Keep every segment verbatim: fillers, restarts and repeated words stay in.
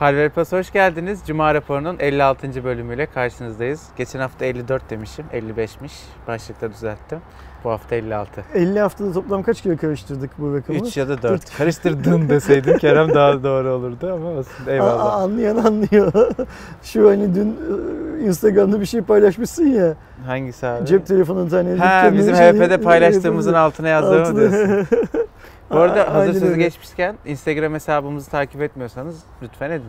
H W P hoş geldiniz. Cuma Raporu'nun elli altıncı bölümüyle karşınızdayız. Geçen hafta elli dört demişim, elli beşmiş. Başlıkta düzelttim. Bu hafta elli altı. elli haftada toplam kaç kilo karıştırdık bu rakamı? üç ya da dört. Karıştırdın deseydim Kerem daha doğru olurdu ama aslında eyvallah. Aa, anlayan anlıyor. Şu hani dün Instagram'da bir şey paylaşmışsın ya. Hangisi abi? Cep telefonunun tane. Ha, bizim H W P'de paylaştığımızın altına yazdığımı diyorsun. Bu arada Aa, hazır sözü geçmişken Instagram hesabımızı takip etmiyorsanız lütfen edin.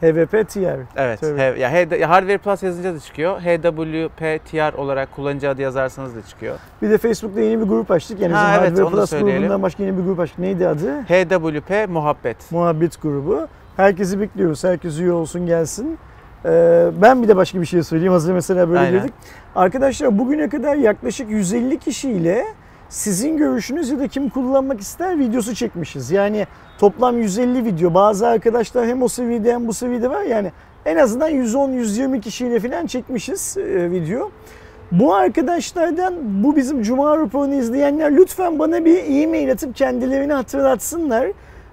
H W P T R. Evet. H- ya H- Hardware Plus yazınca da çıkıyor. H W P T R olarak kullanıcı adı yazarsanız da çıkıyor. Bir de Facebook'ta yeni bir grup açtık. Yani ha, evet, Hardware Plus grubundan başka yeni bir grup açtık. Neydi adı? H W P Muhabbet. Muhabbet grubu. Herkesi bekliyoruz. Herkes üye olsun, gelsin. Ee, ben bir de başka bir şey söyleyeyim. Hazır mesela böyle Aynen. dedik. Arkadaşlar bugüne kadar yaklaşık yüz elli kişiyle sizin görüşünüz ya da kim kullanmak ister videosu çekmişiz. Yani toplam yüz elli video. Bazı arkadaşlar hem o seviyede hem bu seviyede var. Yani en azından yüz on yüz yirmi kişiyle falan çekmişiz e, video. Bu arkadaşlardan bu bizim Cuma raporunu izleyenler lütfen bana bir e-mail atıp kendilerini hatırlatsınlar.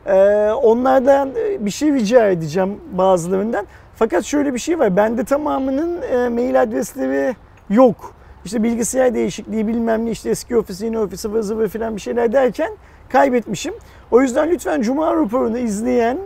E, onlardan bir şey rica edeceğim bazılarından. Fakat şöyle bir şey var. Bende tamamının e, mail adresleri yok. İşte bilgisayar değişikliği bilmem ne işte eski ofis yeni ofis sıvı sıvı falan bir şeyler derken kaybetmişim. O yüzden lütfen Cuma raporunu izleyen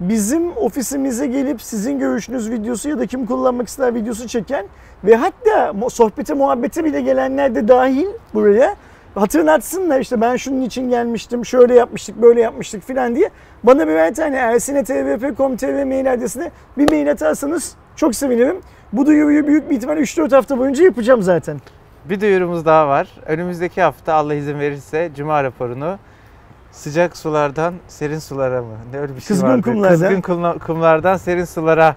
bizim ofisimize gelip sizin görüşünüz videosu ya da kim kullanmak ister videosu çeken ve hatta sohbete muhabbete bile gelenler de dahil buraya hatırlatsınlar işte ben şunun için gelmiştim şöyle yapmıştık böyle yapmıştık filan diye bana birer tane ersin at h w p nokta com nokta t r mail adresine bir mail atarsanız çok sevinirim. Bu duyuruyu büyük bir ihtimalle üç dört hafta boyunca yapacağım zaten. Bir duyurumuz daha var. Önümüzdeki hafta Allah izin verirse Cuma raporunu sıcak sulardan serin sulara mı? Ne öyle bir şey Kızgın vardı. Kumlardan. Kızgın kumlardan serin sulara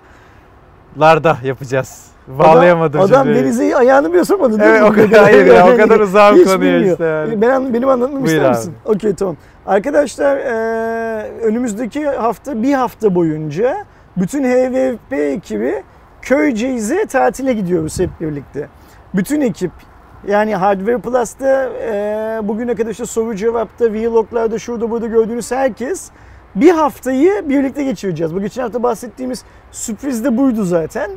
larda yapacağız. Bağlayamadım adam, şimdi. Adam denize ayağını bile sokmadı değil evet, mi? O kadar, hayır ya o kadar uzağa konuyor işte. Yani. Ben, benim anlatmamı Buyur ister misin? Okey tamam. Arkadaşlar e, önümüzdeki hafta bir hafta boyunca bütün H W P ekibi Köyceğiz'e tatile gidiyoruz hep birlikte. Bütün ekip yani Hardware Plus'ta e, bugüne kadar işte soru cevapta, vloglarda, şurada burada gördüğünüz herkes bir haftayı birlikte geçireceğiz. Bu geçen hafta bahsettiğimiz sürpriz de buydu zaten.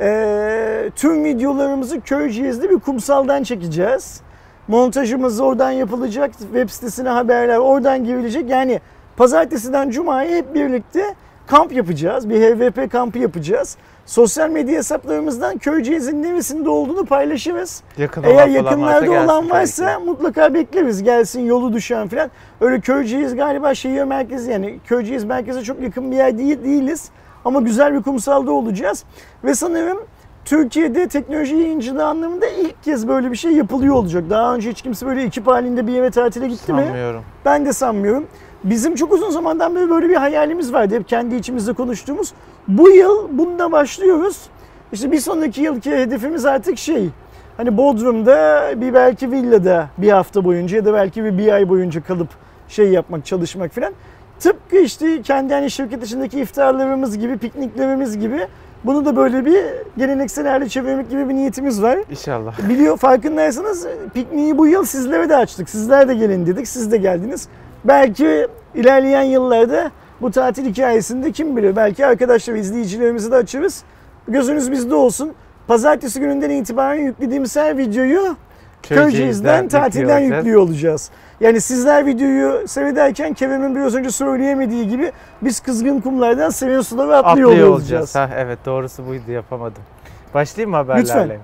E, tüm videolarımızı Köyceğiz'de bir kumsaldan çekeceğiz. Montajımız oradan yapılacak, web sitesine haberler oradan girilecek. Yani pazartesiden cumaya hep birlikte kamp yapacağız. Bir H W P kampı yapacağız. Sosyal medya hesaplarımızdan Köyceğiz'in neresinde olduğunu paylaşırız. Yakın Eğer yakınlarda olan, olan varsa belki. Mutlaka bekleriz. Gelsin yolu düşen falan. Öyle Köyceğiz galiba şehir merkezi yani Köyceğiz merkeze çok yakın bir yer değil, değiliz. Ama güzel bir kumsalda olacağız. Ve sanırım Türkiye'de teknoloji yayıncılığı anlamında ilk kez böyle bir şey yapılıyor olacak. Daha önce hiç kimse böyle ekip halinde bir yere tatile gitti sanmıyorum. mi? Sanmıyorum. Ben de sanmıyorum. Bizim çok uzun zamandan beri böyle bir hayalimiz vardı. Hep kendi içimizde konuştuğumuz. Bu yıl bununla başlıyoruz. İşte bir sonraki yılki hedefimiz artık şey. Hani Bodrum'da bir belki villada bir hafta boyunca ya da belki bir, bir ay boyunca kalıp şey yapmak, çalışmak falan. Tıpkı işte kendi hani şirket içindeki iftarlarımız gibi, pikniklerimiz gibi bunu da böyle bir geleneksel hale çevirmek gibi bir niyetimiz var. İnşallah. Biliyor farkındaysanız pikniği bu yıl sizlere de açtık. Sizler de gelin dedik, siz de geldiniz. Belki ilerleyen yıllarda bu tatil hikayesinde kim bilir belki arkadaşlar izleyicilerimizi de açarız. Gözünüz bizde olsun. Pazartesi gününden itibaren yüklediğimiz her videoyu Köyceğiz'den tatilden yüklüyor, yüklüyor olacağız. Yani sizler videoyu seyrederken Kerem'in biraz önce söyleyemediği gibi biz kızgın kumlardan serin sulara atlıyor, atlıyor olacağız. Ha, evet doğrusu buydu yapamadım. Başlayayım mı haberlerle? Lütfen.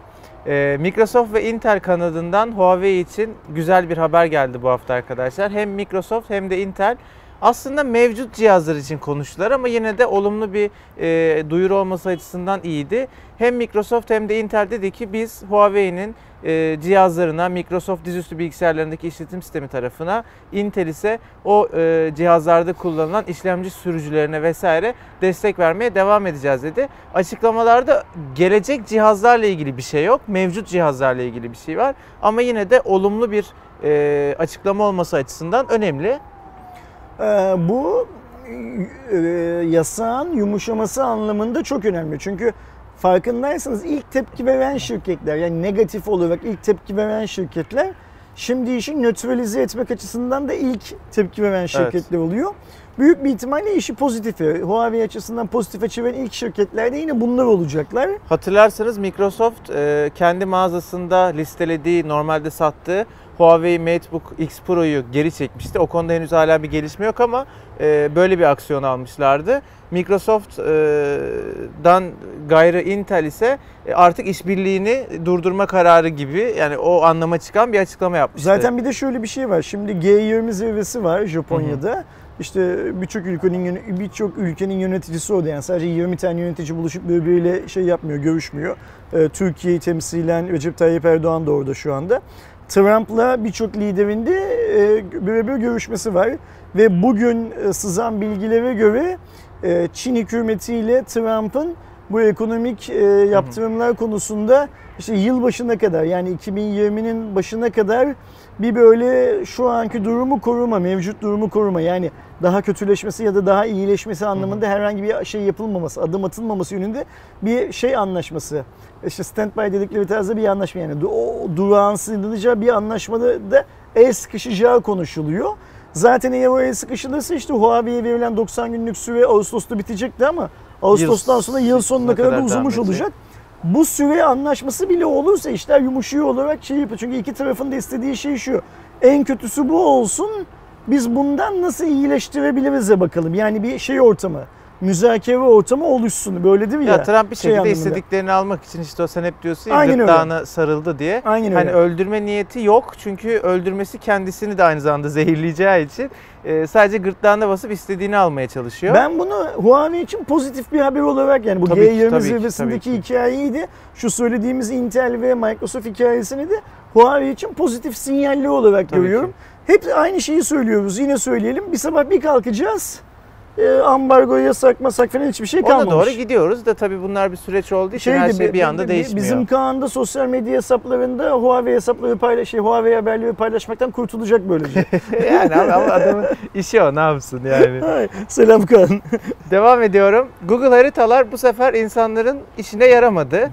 Microsoft ve Intel kanadından Huawei için güzel bir haber geldi bu hafta arkadaşlar. Hem Microsoft hem de Intel aslında mevcut cihazlar için konuştular ama yine de olumlu bir e, duyuru olması açısından iyiydi. Hem Microsoft hem de Intel dedi ki biz Huawei'nin e, cihazlarına, Microsoft dizüstü bilgisayarlarındaki işletim sistemi tarafına, Intel ise o e, cihazlarda kullanılan işlemci sürücülerine vesaire destek vermeye devam edeceğiz dedi. Açıklamalarda gelecek cihazlarla ilgili bir şey yok, mevcut cihazlarla ilgili bir şey var ama yine de olumlu bir e, açıklama olması açısından önemli. Ee, bu e, yasağın yumuşaması anlamında çok önemli. Çünkü farkındaysanız ilk tepki veren şirketler yani negatif olarak ilk tepki veren şirketler Şimdi işi nötralize etmek açısından da ilk tepki veren şirketler evet. oluyor. Büyük bir ihtimalle işi pozitife, Huawei açısından pozitife çeviren ilk şirketler de yine bunlar olacaklar. Hatırlarsanız Microsoft kendi mağazasında listelediği, normalde sattığı Huawei MateBook X Pro'yu geri çekmişti. O konuda henüz hala bir gelişme yok ama böyle bir aksiyon almışlardı. Microsoft'dan gayrı Intel ise artık işbirliğini durdurma kararı gibi, yani o anlama çıkan bir açıklama yapmıştı. Zaten bir de şöyle bir şey var. Şimdi G yirmi zirvesi var Japonya'da. Hı hı. İşte birçok ülkenin birçok ülkenin yöneticisi orada, yani sadece yirmi tane yönetici buluşup birbiriyle şey yapmıyor, görüşmüyor. Türkiye'yi temsilen Recep Tayyip Erdoğan da orada şu anda. Trump'la birçok liderin de birebir görüşmesi var ve bugün sızan bilgilere göre Çin hükümetiyle Trump'ın bu ekonomik yaptırımlar konusunda işte yıl başına kadar, yani iki bin yirminin başına kadar bir böyle şu anki durumu koruma, mevcut durumu koruma, yani daha kötüleşmesi ya da daha iyileşmesi anlamında herhangi bir şey yapılmaması, adım atılmaması yönünde bir şey anlaşması. İşte standby dedikleri tarzda bir anlaşma, yani o durağansızlayacağı bir anlaşmada da el sıkışacağı konuşuluyor. Zaten eğer o el sıkışılırsa işte Huawei'ye verilen doksan günlük süre Ağustos'ta bitecekti ama Ağustos'tan sonra yıl sonuna kadar, kadar da uzamış olacak. Bu süre anlaşması bile olursa işler yumuşuyor olarak şey yapıyor. Çünkü iki tarafın da istediği şey şu: en kötüsü bu olsun, biz bundan nasıl iyileştirebiliriz bakalım. Yani bir şey ortamı, müzakere ortamı oluşsun. Böyle değil mi ya? Ya Trump bir şey şekilde anlamında istediklerini almak için, işte o sen hep diyorsun ya, gırtlağına sarıldı diye. Aynen hani öyle. Öldürme niyeti yok. Çünkü öldürmesi kendisini de aynı zamanda zehirleyeceği için e, sadece gırtlağına basıp istediğini almaya çalışıyor. Ben bunu Huawei için pozitif bir haber olarak, yani bu G yirmi zirvesindeki hikayeyi de, şu söylediğimiz Intel ve Microsoft hikayesini de Huawei için pozitif sinyalli olarak tabii görüyorum. Ki. Hep aynı şeyi söylüyoruz. Yine söyleyelim. Bir sabah bir kalkacağız, ambargoyu yasak masak falan hiçbir şey kalmamış. Ona doğru gidiyoruz da tabii bunlar bir süreç olduğu için şey her şey bir, bir anda bir, değişmiyor. Bizim Kaan'da sosyal medya hesaplarında Huawei hesapları paylaş, şey, Huawei haberleri paylaşmaktan kurtulacak böylece. Yani ama adamın işi o, ne yapsın yani. Hayır, selam Kaan. Devam ediyorum. Google Haritalar bu sefer insanların işine yaramadı.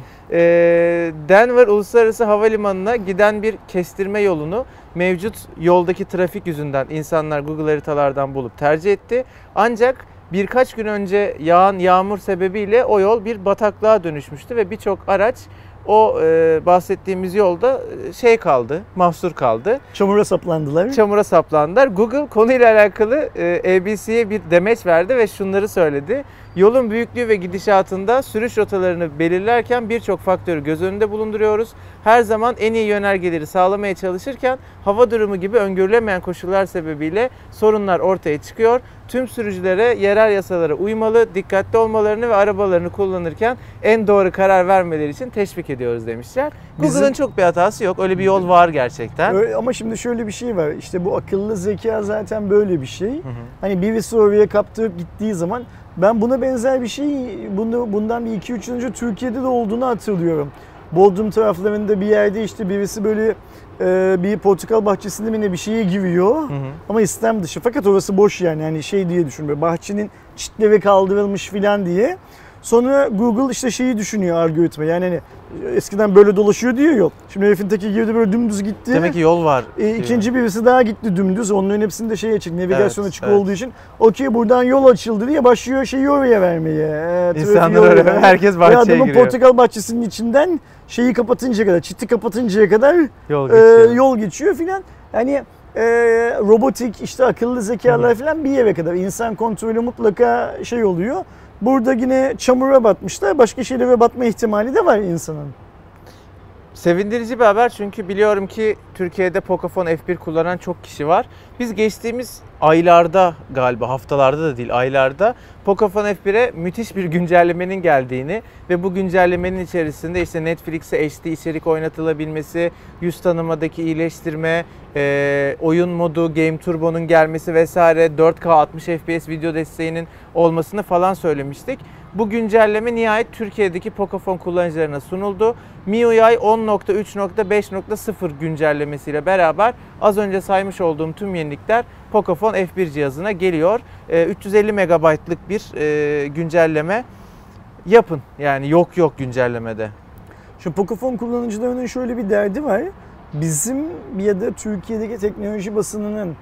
Denver Uluslararası Havalimanı'na giden bir kestirme yolunu mevcut yoldaki trafik yüzünden insanlar Google Haritalardan bulup tercih etti. Ancak birkaç gün önce yağan yağmur sebebiyle o yol bir bataklığa dönüşmüştü ve birçok araç o e, bahsettiğimiz yolda şey kaldı, mahsur kaldı. Çamura saplandılar. Çamura saplandılar. Google konuyla alakalı e, A B C'ye bir demeç verdi ve şunları söyledi. Yolun büyüklüğü ve gidişatında sürüş rotalarını belirlerken birçok faktörü göz önünde bulunduruyoruz. Her zaman en iyi yönergeleri sağlamaya çalışırken hava durumu gibi öngörülemeyen koşullar sebebiyle sorunlar ortaya çıkıyor. Tüm sürücülere yerel yasalara uymalı, dikkatli olmalarını ve arabalarını kullanırken en doğru karar vermeleri için teşvik ediyoruz demişler. Google'ın çok bir hatası yok. Öyle bir yol var gerçekten. Öyle, ama şimdi şöyle bir şey var. İşte bu akıllı zeka zaten böyle bir şey. Hı hı. Hani birisi oraya kaptırıp gittiği zaman, ben buna benzer bir şey bundan bir iki üç önce Türkiye'de de olduğunu hatırlıyorum. Bodrum taraflarında bir yerde işte birisi böyle e, bir portakal bahçesinde mi ne bir şeye giriyor, hı hı, ama İslam dışı, fakat orası boş yani, yani şey diye düşünüyor, bahçenin çitleri kaldırılmış filan diye. Sonra Google işte şeyi düşünüyor, algoritma, yani hani eskiden böyle dolaşıyor diyor yol. Şimdi herifin teki girdi böyle dümdüz gitti. Demek ki yol var. E, ikinci birisi daha gitti dümdüz. Onların hepsini de şeye açık, navigasyona evet, açık evet. olduğu için okey buradan yol açıldı diye başlıyor şeyi oraya vermeye. E, İnsanlar öyle vermeye. Herkes bahçeye giriyor. Adamın portakal bahçesinin içinden şeyi kapatıncaya kadar, çiti kapatıncaya kadar yol geçiyor, e, yol geçiyor filan. Yani e, robotik işte akıllı zekalar filan bir yere kadar. İnsan kontrolü mutlaka şey oluyor. Burada yine çamura batmışlar. Başka şeylere batma ihtimali de var insanın. Sevindirici bir haber, çünkü biliyorum ki Türkiye'de Pocophone F bir kullanan çok kişi var. Biz geçtiğimiz aylarda, galiba haftalarda da değil aylarda, Pocophone F bir'e müthiş bir güncellemenin geldiğini ve bu güncellemenin içerisinde işte Netflix'e H D içerik oynatılabilmesi, yüz tanımadaki iyileştirme, e, oyun modu, Game Turbo'nun gelmesi vesaire, dört K altmış F P S video desteğinin olmasını falan söylemiştik. Bu güncelleme nihayet Türkiye'deki Pocophone kullanıcılarına sunuldu. M I U I on nokta üç nokta beş nokta sıfır güncellemesiyle beraber az önce saymış olduğum tüm yenilikler Pocophone F bir cihazına geliyor. üç yüz elli megabaytlık bir güncelleme yapın. Yani yok yok güncellemede. Şu Pocophone kullanıcılarının şöyle bir derdi var. bizim ya da Türkiye'deki teknoloji basınının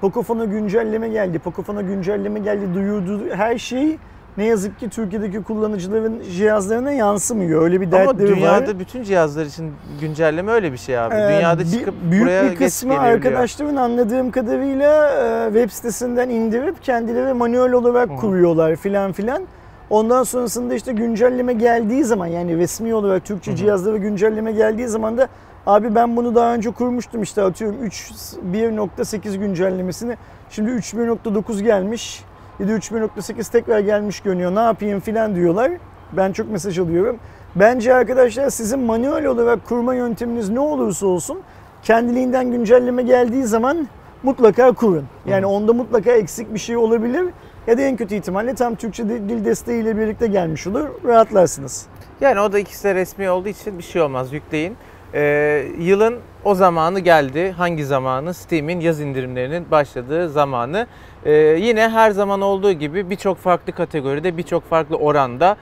Pocophone'a güncelleme geldi, Pocophone'a güncelleme geldi duyurduğu her şey ne yazık ki Türkiye'deki kullanıcıların cihazlarına yansımıyor. Öyle bir dertleri var. Ama dünyada var. Bütün cihazlar için güncelleme öyle bir şey abi. Ee, dünyada çıkıp bir, büyük buraya bir kısmı arkadaşların diyor. Anladığım kadarıyla web sitesinden indirip kendileri manuel olarak Hı. kuruyorlar filan filan. Ondan sonrasında işte güncelleme geldiği zaman, yani resmi olarak Türkçe Hı-hı. cihazlara güncelleme geldiği zaman da abi ben bunu daha önce kurmuştum işte atıyorum üç nokta bir nokta sekiz güncellemesini. Şimdi üç nokta bir nokta dokuz gelmiş ya da üç nokta sekiz tekrar gelmiş görünüyor, ne yapayım filan diyorlar. Ben çok mesaj alıyorum. Bence arkadaşlar sizin manuel olarak kurma yönteminiz ne olursa olsun kendiliğinden güncelleme geldiği zaman mutlaka kurun. Yani Hı-hı. onda mutlaka eksik bir şey olabilir. Ya da en kötü ihtimalle tam Türkçe dil desteğiyle birlikte gelmiş olur. Rahatlarsınız. Yani o da ikisi de resmi olduğu için bir şey olmaz. Yükleyin. Ee, yılın o zamanı geldi. Hangi zamanı? Steam'in yaz indirimlerinin başladığı zamanı. Ee, yine her zaman olduğu gibi birçok farklı kategoride, birçok farklı oranda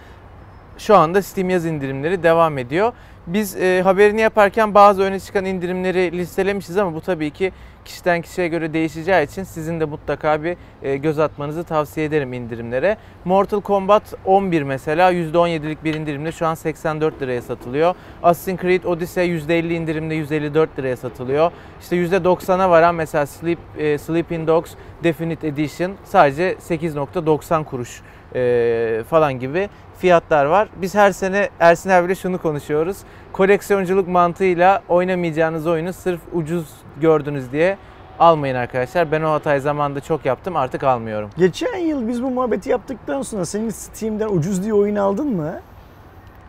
şu anda Steam yaz indirimleri devam ediyor. Biz e, haberini yaparken bazı öne çıkan indirimleri listelemişiz ama bu tabii ki kişiden kişiye göre değişeceği için sizin de mutlaka bir e, göz atmanızı tavsiye ederim indirimlere. Mortal Kombat on bir mesela yüzde on yedilik bir indirimle şu an seksen dört liraya satılıyor. Assassin's Creed Odyssey yüzde elli indirimle yüz elli dört liraya satılıyor. İşte yüzde doksana varan mesela Sleep, e, Sleeping Dogs Definitive Edition sadece sekiz nokta doksan kuruş e, falan gibi fiyatlar var. Biz her sene Ersin abiyle şunu konuşuyoruz. Koleksiyonculuk mantığıyla oynamayacağınız oyunu sırf ucuz gördünüz diye almayın arkadaşlar. Ben o hatayı zamanında çok yaptım, artık almıyorum. Geçen yıl biz bu muhabbeti yaptıktan sonra senin Steam'den ucuz diye oyun aldın mı?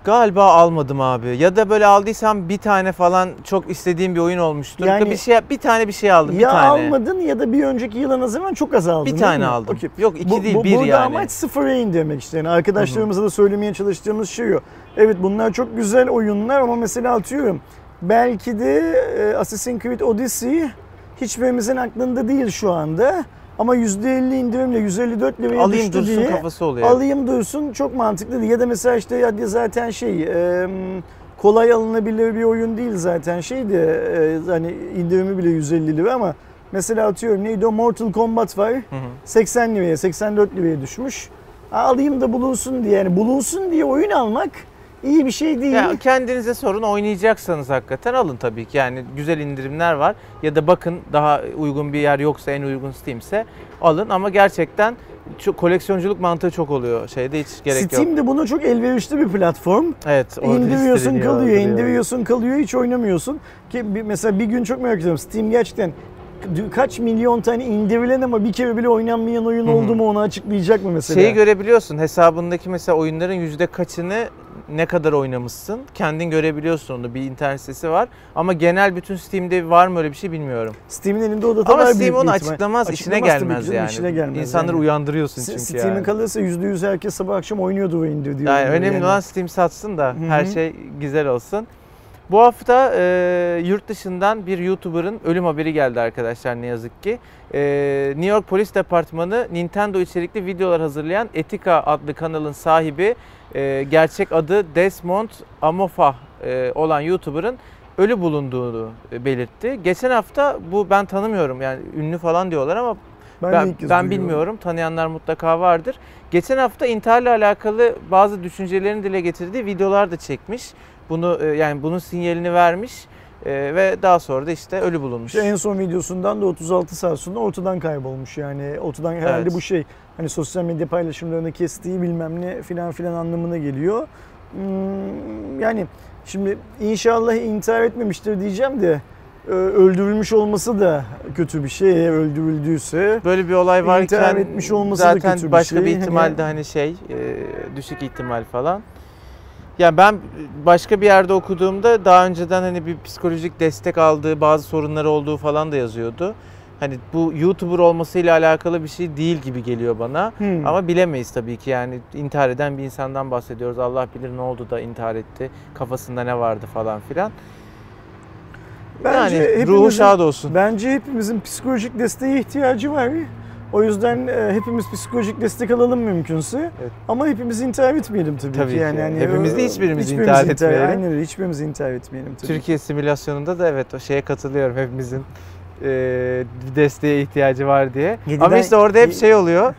Galiba almadım abi. Ya da böyle aldıysam bir tane falan çok istediğim bir oyun olmuştur. Yani bir şey bir tane bir şey aldım. Ya bir tane. Almadın ya da bir önceki yıla zaman çok az aldın. Bir tane aldım. Okay. Yok iki bu, değil bu, bir yani. Bu amaç sıfıra indirmek işte. Yani arkadaşlarımıza da söylemeye çalıştığımız şey o. Evet bunlar çok güzel oyunlar ama mesela atıyorum. Belki de Assassin's Creed Odyssey hiçbirimizin aklında değil şu anda. Ama yüzde elli indirimle yüz elli dört liraya alayım düştü diye kafası oluyor. Alayım dursun çok mantıklı diye. Ya da mesela işte ya zaten şey kolay alınabilir bir oyun değil zaten şeydi hani indirimi bile yüz elli lira ama mesela atıyorum neydi o Mortal Kombat var seksen liraya seksen dört liraya düşmüş. Alayım da bulunsun diye, yani bulunsun diye oyun almak iyi bir şey değil. Ya kendinize sorun, oynayacaksanız hakikaten alın tabii ki. Yani güzel indirimler var ya da bakın daha uygun bir yer yoksa, en uygun Steam'se alın ama gerçekten çok koleksiyonculuk mantığı çok oluyor şeyde, hiç gerek Steam'de yok. Steam'de buna çok elverişli bir platform. Evet. İndiriyorsun kalıyor, indiriyorsun kalıyor, hiç oynamıyorsun. Ki mesela bir gün çok merak ediyorum Steam gerçekten kaç milyon tane indirilen ama bir kere bile oynanmayan oyun Hı-hı. oldu mu onu açıklayacak mı mesela? Şeyi görebiliyorsun hesabındaki mesela oyunların yüzde kaçını ne kadar oynamışsın kendin görebiliyorsun, onu bir internet sitesi var ama genel bütün Steam'de var mı öyle bir şey bilmiyorum. Steam'in elinde o data var. Ama Steam onu açıklamaz, açıklamaz, işine gelmez canım, yani. İşine gelmez İnsanları yani. Uyandırıyorsun çünkü Steam'in yani. Steam'in kalırsa yüzde yüz herkes sabah akşam oynuyordu ve indir diyor. Yani önemli yani. Olan Steam satsın da Hı-hı. her şey güzel olsun. Bu hafta e, yurt dışından bir YouTuber'ın ölüm haberi geldi arkadaşlar ne yazık ki. E, New York Polis Departmanı Nintendo içerikli videolar hazırlayan Etika adlı kanalın sahibi e, gerçek adı Desmond Amofah e, olan YouTuber'ın ölü bulunduğunu belirtti. Geçen hafta bu ben tanımıyorum yani ünlü falan diyorlar ama ben, ben, ben bilmiyorum. Tanıyanlar mutlaka vardır. Geçen hafta intiharla alakalı bazı düşüncelerini dile getirdiği videolar da çekmiş. Bunu yani bunun sinyalini vermiş e, ve daha sonra da işte ölü bulunmuş. İşte en son videosundan da otuz altı saat sonra ortadan kaybolmuş yani ortadan herhalde evet. Bu şey hani sosyal medya paylaşımlarını kestiği bilmem ne filan filan anlamına geliyor. Hmm, yani şimdi inşallah intihar etmemiştir diyeceğim de öldürülmüş olması da kötü bir şey, öldürüldüyse. Böyle bir olay varken intihar etmiş olması da kötü bir şey. Zaten başka bir ihtimal de hani şey düşük ihtimal falan. Yani ben başka bir yerde okuduğumda daha önceden hani bir psikolojik destek aldığı, bazı sorunları olduğu falan da yazıyordu. Hani bu YouTuber olmasıyla alakalı bir şey değil gibi geliyor bana. Hmm. Ama bilemeyiz tabii ki yani intihar eden bir insandan bahsediyoruz. Allah bilir ne oldu da intihar etti, kafasında ne vardı falan filan. Bence yani ruhu şad olsun. Bence hepimizin psikolojik desteğe ihtiyacı var. O yüzden e, hepimiz psikolojik destek alalım mümkünse. Evet. Ama hepimiz intihar etmeyelim tabii, tabii ki. Yani, yani hepimiz de hiçbirimiz, hiçbirimiz intihar etmeyelim. Aynen öyle, hiçbirimiz intihar etmeyelim tabii. Türkiye simülasyonunda da evet o şeye katılıyorum, hepimizin e, desteğe ihtiyacı var diye. yediden... Ama işte orada hep şey oluyor.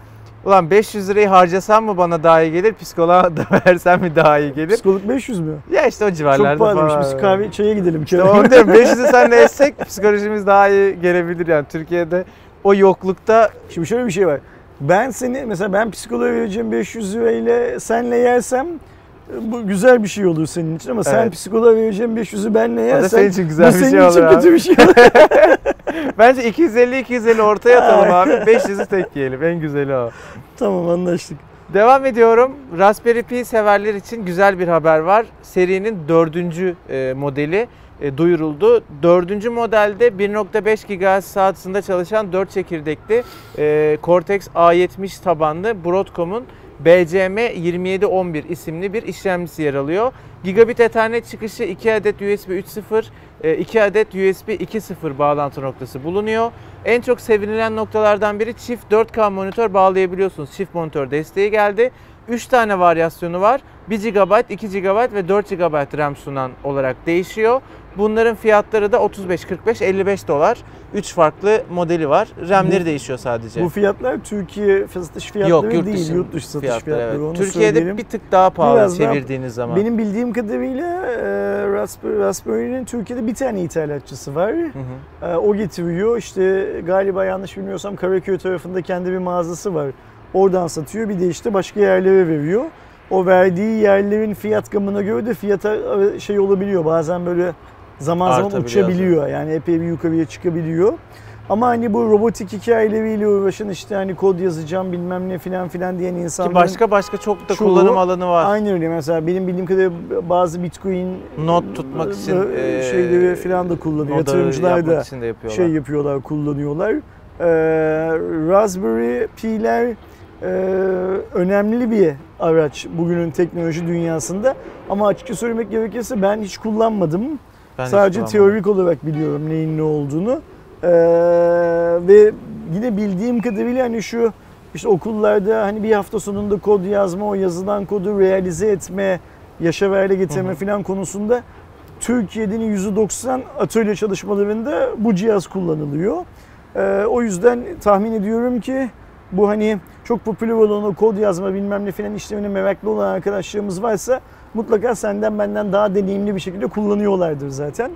Ulan beş yüz lirayı harcasam mı bana daha iyi gelir, psikoloğa da versem mi daha iyi gelir? Psikolog beş yüz mü? Ya işte o civarlarda. Çok pahalıymış, biz kahve çaya gidelim. İşte onu diyorum, beş yüzü senle etsek psikolojimiz daha iyi gelebilir yani Türkiye'de o yoklukta. Şimdi şöyle bir şey var, ben seni mesela ben psikoloğa vereceğim beş yüz lirayla senle yersem bu güzel bir şey olur senin için ama evet. Sen psikoloğa vereceğim beş yüzü benle yersen senin için güzel bir senin şey için olur, kötü bir şey olur. Bence iki yüz elli iki yüz elli ortaya atalım abi. beş yüzü tek yiyelim. En güzeli o. Tamam, anlaştık. Devam ediyorum. Raspberry Pi severler için güzel bir haber var. Serinin dördüncü modeli duyuruldu. dördüncü modelde bir nokta beş gigahertz saatinde çalışan dört çekirdekli Cortex A yetmiş tabanlı Broadcom'un B C M iki bin yedi yüz on bir isimli bir işlemcisi yer alıyor. Gigabit Ethernet çıkışı, iki adet U S B üç nokta sıfır, iki adet U S B iki nokta sıfır bağlantı noktası bulunuyor. En çok sevinilen noktalardan biri çift dört K monitör bağlayabiliyorsunuz. Çift monitör desteği geldi. üç tane varyasyonu var. bir gigabayt, iki gigabayt ve dört gigabayt RAM sunan olarak değişiyor. Bunların fiyatları da otuz beş, kırk beş, elli beş dolar. üç farklı modeli var. RAM'leri bu, değişiyor sadece. Bu fiyatlar Türkiye satış fiyatları Yok, yurt değil, yurt dışı satış fiyatları. fiyatları. Evet. Onu Türkiye'de söyleyelim. Bir tık daha pahalı biraz çevirdiğiniz daha, zaman. Benim bildiğim kadarıyla e, Raspberry, Raspberry'nin Türkiye'de bir tane ithalatçısı var. Hı hı. E, o getiriyor. İşte galiba yanlış bilmiyorsam Karaköy tarafında kendi bir mağazası var. Oradan satıyor. Bir de işte başka yerlere veriyor. O verdiği yerlerin fiyat gamına göre de fiyata şey olabiliyor. Bazen böyle zaman zaman uçabiliyor. Yani epey bir yukarıya çıkabiliyor. Ama hani bu robotik hikayeleriyle uğraşan işte hani kod yazacağım bilmem ne filan filan diyen insanların... Ki başka başka çok da kullanım çoğu, alanı var. Aynı öyle. Mesela benim bildiğim kadarıyla bazı Bitcoin... Not tutmak için... Şeyleri filan da kullanıyor. Yatırımcılar da yapıyorlar. şey yapıyorlar, kullanıyorlar. Ee, Raspberry Pi'ler... Ee, önemli bir araç bugünün teknoloji dünyasında ama açıkça söylemek gerekirse ben hiç kullanmadım. Ben Sadece hiç kullanmadım. Teorik olarak biliyorum neyin ne olduğunu ee, ve yine bildiğim kadarıyla hani şu işte okullarda hani bir hafta sonunda kod yazma, o yazılan kodu realize etme, yaşa ve hale getirme filan konusunda Türkiye'nin yüzde doksan atölye çalışmalarında bu cihaz kullanılıyor. Ee, o yüzden tahmin ediyorum ki bu hani çok popüler olan o kod yazma bilmem ne filan işlemine meraklı olan arkadaşlarımız varsa mutlaka senden benden daha deneyimli bir şekilde kullanıyorlardır zaten.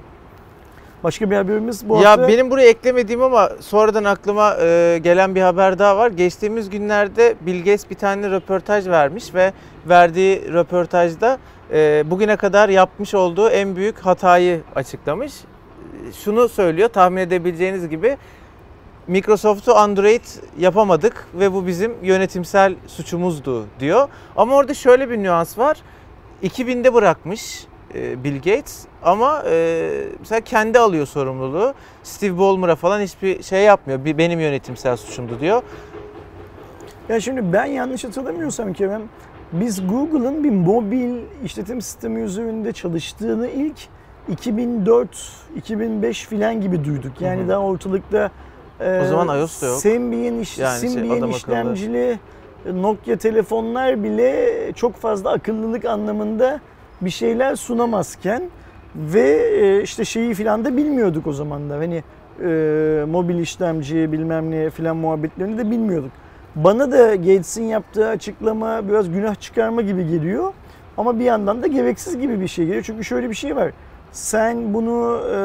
Başka bir haberimiz bu ya hafta... Benim buraya eklemediğim ama sonradan aklıma e, gelen bir haber daha var. Geçtiğimiz günlerde Bill Gates bir tane röportaj vermiş ve verdiği röportajda e, bugüne kadar yapmış olduğu en büyük hatayı açıklamış. Şunu söylüyor, tahmin edebileceğiniz gibi. Microsoft'u Android yapamadık ve bu bizim yönetimsel suçumuzdu diyor. Ama orada şöyle bir nüans var. iki binde bırakmış Bill Gates ama mesela kendi alıyor sorumluluğu. Steve Ballmer'a falan hiçbir şey yapmıyor. Benim yönetimsel suçumdu diyor. Ya şimdi ben yanlış hatırlamıyorsam Kerem, biz Google'ın bir mobil işletim sistemi üzerinde çalıştığını ilk iki bin dört iki bin beş filan gibi duyduk. Yani hı hı. Daha ortalıkta Ee, o zaman iOS da yok. Symbian, iş, yani Symbian şey, işlemcili Nokia telefonlar bile çok fazla akıllılık anlamında bir şeyler sunamazken ve işte şeyi filan da bilmiyorduk o zaman da. Hani e, mobil işlemci bilmem ne filan muhabbetlerini de bilmiyorduk. Bana da Gates'in yaptığı açıklama biraz günah çıkarma gibi geliyor ama bir yandan da gereksiz gibi bir şey geliyor. Çünkü şöyle bir şey var. Sen bunu e,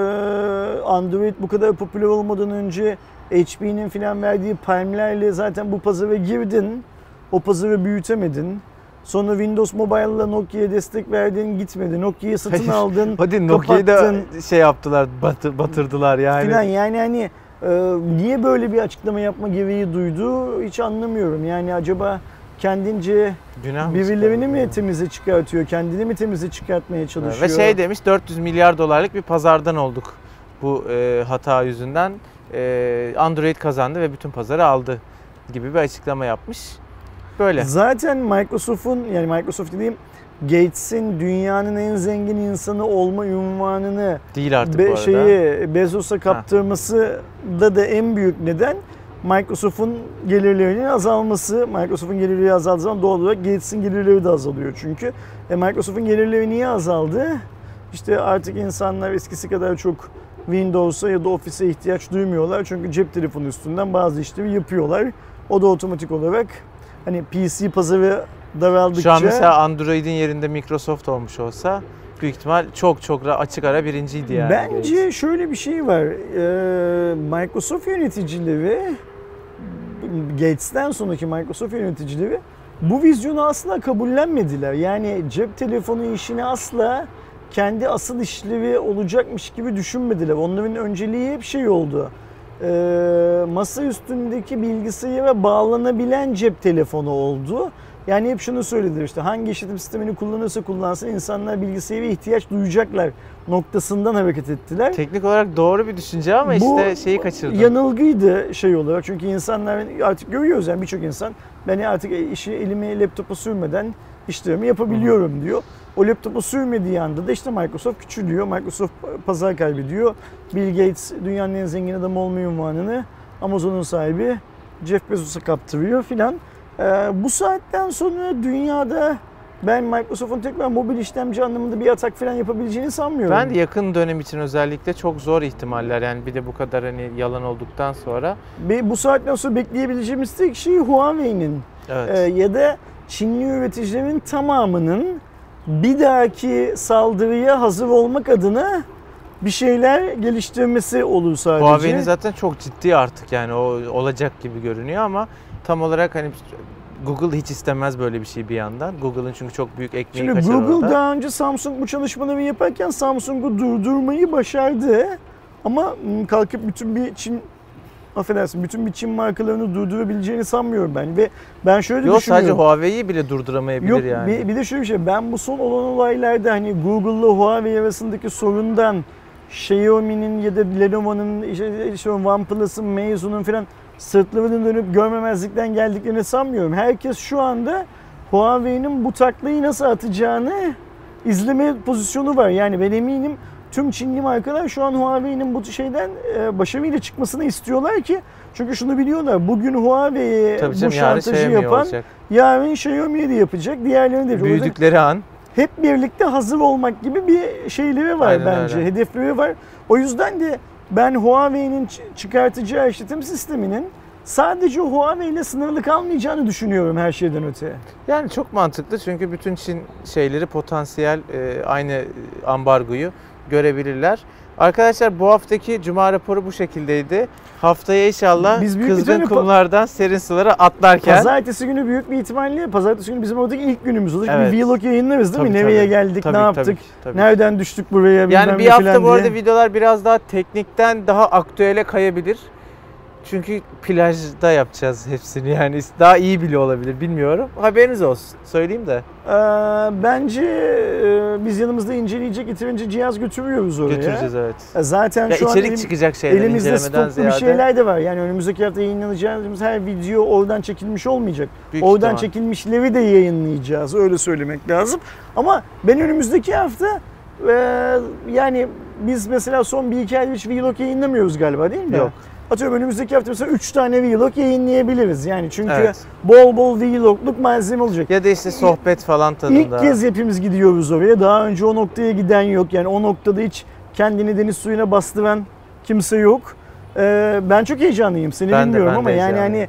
Android bu kadar popüler olmadan önce H P'nin filan verdiği Palm'lerle zaten bu pazara girdin, o pazarı büyütemedin. Sonra Windows Mobile'la Nokia'ya destek verdin, gitmedi. Nokia'yı satın aldın, hadi Nokia'yı kapattın. Da şey yaptılar, batı, batırdılar yani. Filan yani hani e, niye böyle bir açıklama yapma gereği duydu hiç anlamıyorum. Yani acaba kendince günah birilerini mi yani? Temize çıkartıyor, kendini mi temize çıkartmaya çalışıyor? Ve şey demiş, dört yüz milyar dolarlık bir pazardan olduk bu e, hata yüzünden. Android kazandı ve bütün pazarı aldı gibi bir açıklama yapmış. Böyle. Zaten Microsoft'un yani Microsoft dediğim Gates'in dünyanın en zengin insanı olma unvanını değil artık be, bu arada. Şeyi Bezos'a kaptırması da da en büyük neden Microsoft'un gelirlerinin azalması, Microsoft'un gelirleri azaldığı zaman doğal olarak Gates'in gelirleri de azalıyor çünkü. E Microsoft'un gelirleri niye azaldı? İşte artık insanlar eskisi kadar çok Windows'a ya da Office'e ihtiyaç duymuyorlar. Çünkü cep telefonu üstünden bazı işleri yapıyorlar. O da otomatik olarak hani P C pazarı daraldıkça... Şu an mesela Android'in yerinde Microsoft olmuş olsa büyük ihtimal çok çok açık ara birinciydi yani. Bence şöyle bir şey var. Microsoft yöneticileri, Gates'ten sonraki Microsoft yöneticileri bu vizyonu asla kabullenmediler. Yani cep telefonu işini asla kendi asıl işlevi olacakmış gibi düşünmediler. Onların önceliği hep şey oldu. Masa üstündeki bilgisayara bağlanabilen cep telefonu oldu. Yani hep şunu söylediler, işte hangi işletim sistemini kullanırsa kullansın insanlar bilgisayara ihtiyaç duyacaklar noktasından hareket ettiler. Teknik olarak doğru bir düşünce ama bu işte şeyi kaçırdı. Bu yanılgıydı şey olarak, çünkü insanlar artık görüyoruz yani birçok insan ben artık işi elime laptopa sürmeden işlerimi yapabiliyorum Hı. diyor. O laptopu sürmediği anda da işte Microsoft küçülüyor, Microsoft pazar kaybediyor. Bill Gates dünyanın en zengin adamı olmayı unvanını Amazon'un sahibi Jeff Bezos'a kaptırıyor filan. Ee, bu saatten sonra dünyada ben Microsoft'un tekrar mobil işlemci anlamında bir atak filan yapabileceğini sanmıyorum. Ben de yakın dönem için özellikle çok zor ihtimaller yani, bir de bu kadar hani yalan olduktan sonra. Ve bu saatten sonra bekleyebileceğimiz tek şey Huawei'nin evet. e, ya da Çinli üreticilerin tamamının bir dahaki saldırıya hazır olmak adına bir şeyler geliştirmesi olur sadece. Huawei'nin zaten çok ciddi artık yani, o olacak gibi görünüyor ama tam olarak hani Google hiç istemez böyle bir şey bir yandan. Google'ın çünkü çok büyük ekmeği kaçar orada. Şimdi Google orada. Daha önce Samsung bu çalışmaları yaparken Samsung'u durdurmayı başardı ama kalkıp bütün bir Çin Affedersin, bütün bir Çin markalarını durdurabileceğini sanmıyorum ben ve ben şöyle Yok, düşünüyorum. Yok sadece Huawei'yi bile durduramayabilir Yok, yani. Bir, bir de şöyle bir şey, ben bu son olan olaylarda hani Google'la Huawei arasındaki sorundan Xiaomi'nin ya da Lenovo'nun, işte, işte OnePlus'ın, Meizu'nun falan sırtlarını dönüp görmemezlikten geldiklerini sanmıyorum. Herkes şu anda Huawei'nin bu taklayı nasıl atacağını izleme pozisyonu var. Yani ben eminim tüm Çinli markalar şu an Huawei'nin bu şeyden başarıyla çıkmasını istiyorlar ki, çünkü şunu biliyorlar, bugün Huawei'ye bu şantajı şey yapan olacak. Yarın Xiaomi'ye de yapacak, diğerlerine de büyüdükleri olacak. An hep birlikte hazır olmak gibi bir şeyleri var Aynen bence, öyle. hedefleri var. O yüzden de ben Huawei'nin çıkartacağı işletim sisteminin sadece Huawei ile sınırlı kalmayacağını düşünüyorum her şeyden öte. Yani çok mantıklı çünkü bütün Çin şeyleri potansiyel aynı ambargoyu görebilirler. Arkadaşlar bu haftaki Cuma raporu bu şekildeydi. Haftaya inşallah kızgın kumlardan serin sulara atlarken. Pazartesi günü büyük bir ihtimalle, pazartesi günü bizim oradaki ilk günümüz olur. Evet. Bir vlog yayınlarız değil tabii, mi? Tabii. Nereye geldik, tabii, ne yaptık, tabii, tabii. nereden düştük buraya bilmem ne falan diye. Yani bir hafta bu arada videolar biraz daha teknikten daha aktüele kayabilir. Çünkü plajda yapacağız hepsini yani, daha iyi bile olabilir bilmiyorum. Haberiniz olsun söyleyeyim de. Ee, bence e, biz yanımızda inceleyecek yeterince cihaz götürüyoruz oraya. Götüreceğiz evet. Zaten ya şu içerik an elim, çıkacak şeyler, elimizde stoklu ziyade. bir şeyler de var. Yani önümüzdeki hafta yayınlanacağımız her video oradan çekilmiş olmayacak. Büyük oradan ihtimal. çekilmişleri de yayınlayacağız, öyle söylemek lazım. Ama ben önümüzdeki hafta e, yani biz mesela son bir iki ayda hiç vlog yayınlamıyoruz galiba değil mi? Yok. Atıyorum önümüzdeki hafta mesela üç tane vlog yayınlayabiliriz yani, çünkü evet. bol bol vlogluk malzeme olacak. Ya da işte sohbet falan tadında. İlk kez hepimiz gidiyoruz oraya, daha önce o noktaya giden yok yani, o noktada hiç kendini deniz suyuna bastıran kimse yok. Ee, ben çok heyecanlıyım, seni ben bilmiyorum de, ama yani hani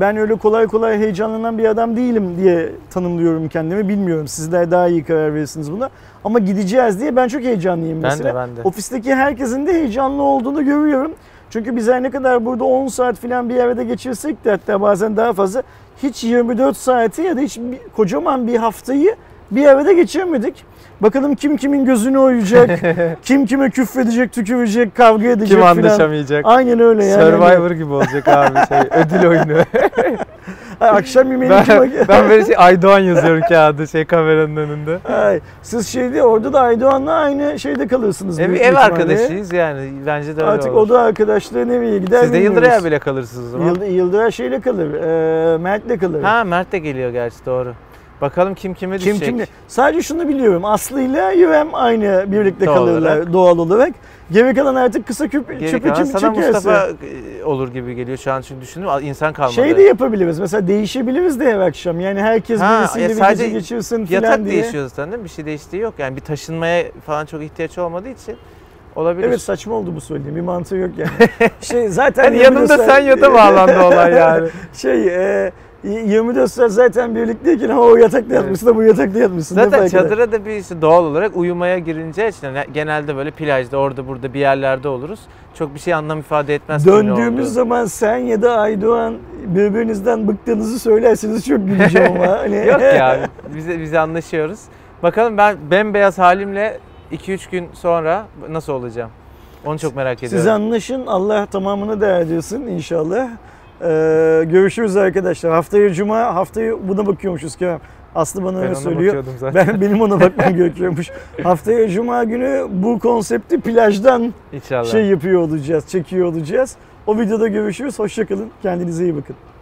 ben öyle kolay kolay heyecanlanan bir adam değilim diye tanımlıyorum kendimi. Bilmiyorum, sizler daha iyi karar verirsiniz buna. Ama gideceğiz diye ben çok heyecanlıyım ben mesela. De, ben de. Ofisteki herkesin de heyecanlı olduğunu görüyorum. Çünkü biz her ne kadar burada on saat falan bir yerde geçirsek de, hatta bazen daha fazla, hiç yirmi dört saati ya da hiç kocaman bir haftayı bir yerde geçiremedik. Bakalım kim kimin gözünü oyacak, kim kime küfredecek, tükürecek, kavga edecek kim falan. Kim anlaşamayacak. Aynen öyle yani. Survivor gibi olacak abi şey, ödül oyunu. Akşam yemeğini ben, kim... ben böyle şey Aydoğan yazıyorum kağıdı şey kameranın önünde. Ay, siz şeyde orada da Aydoğan'la aynı şeyde kalırsınız. E, ev ihtimalle. arkadaşıyız yani, bence de öyle Artık olur. o da arkadaşları nereye gider Siz de Yıldıray'a bile kalırsınız o zaman. Yıldıray şeyle kalır, e, Mert'le kalır. Ha Mert de geliyor gerçi, doğru. Bakalım kim kime kim, düşecek. Kim, sadece şunu biliyorum. Aslı ile Yüvem aynı birlikte doğal kalırlar olarak. doğal olarak. Geri kalan artık kısa küp, çöpü kim çekerse. Sana Mustafa olur gibi geliyor şu an, çünkü düşündüm insan kalmadı. Şey de yapabiliriz mesela, değişebiliriz de ev akşam. Yani herkes ha, birisiyle bir gece geçirsin falan diye. Yatak değişiyor zaten değil mi? Bir şey değiştiği yok. Yani bir taşınmaya falan çok ihtiyaç olmadığı için. Olabilir. Evet, saçma oldu bu söylediğim. Bir mantığı yok yani. Şey zaten yani yanında sen yata bağlandı olay yani. Şey e, yirmi dört saat zaten birlikteyken ha o yatakta yatmışsın da bu yatakta yatmışsın. Zaten çadıra da bir işte doğal olarak uyumaya girince için yani genelde böyle plajda orada burada bir yerlerde oluruz. Çok bir şey anlam ifade etmez. Döndüğümüz zaman sen ya da Aydoğan birbirinizden bıktığınızı söylersiniz, çok güleceğim ama. Hani. Yok ya biz, biz anlaşıyoruz. Bakalım ben bembeyaz halimle iki üç gün sonra nasıl olacağım? Onu çok merak ediyorum. Siz anlaşın. Allah tamamını değer diyorsun inşallah. Ee, görüşürüz arkadaşlar. Haftaya Cuma, haftayı buna bakıyormuşuz Kerem. Aslı bana öyle söylüyor. Ben, benim ona bakmam gerekiyormuş. Haftaya Cuma günü bu konsepti plajdan inşallah şey yapıyor olacağız, çekiyor olacağız. O videoda görüşürüz. Hoşçakalın. Kendinize iyi bakın.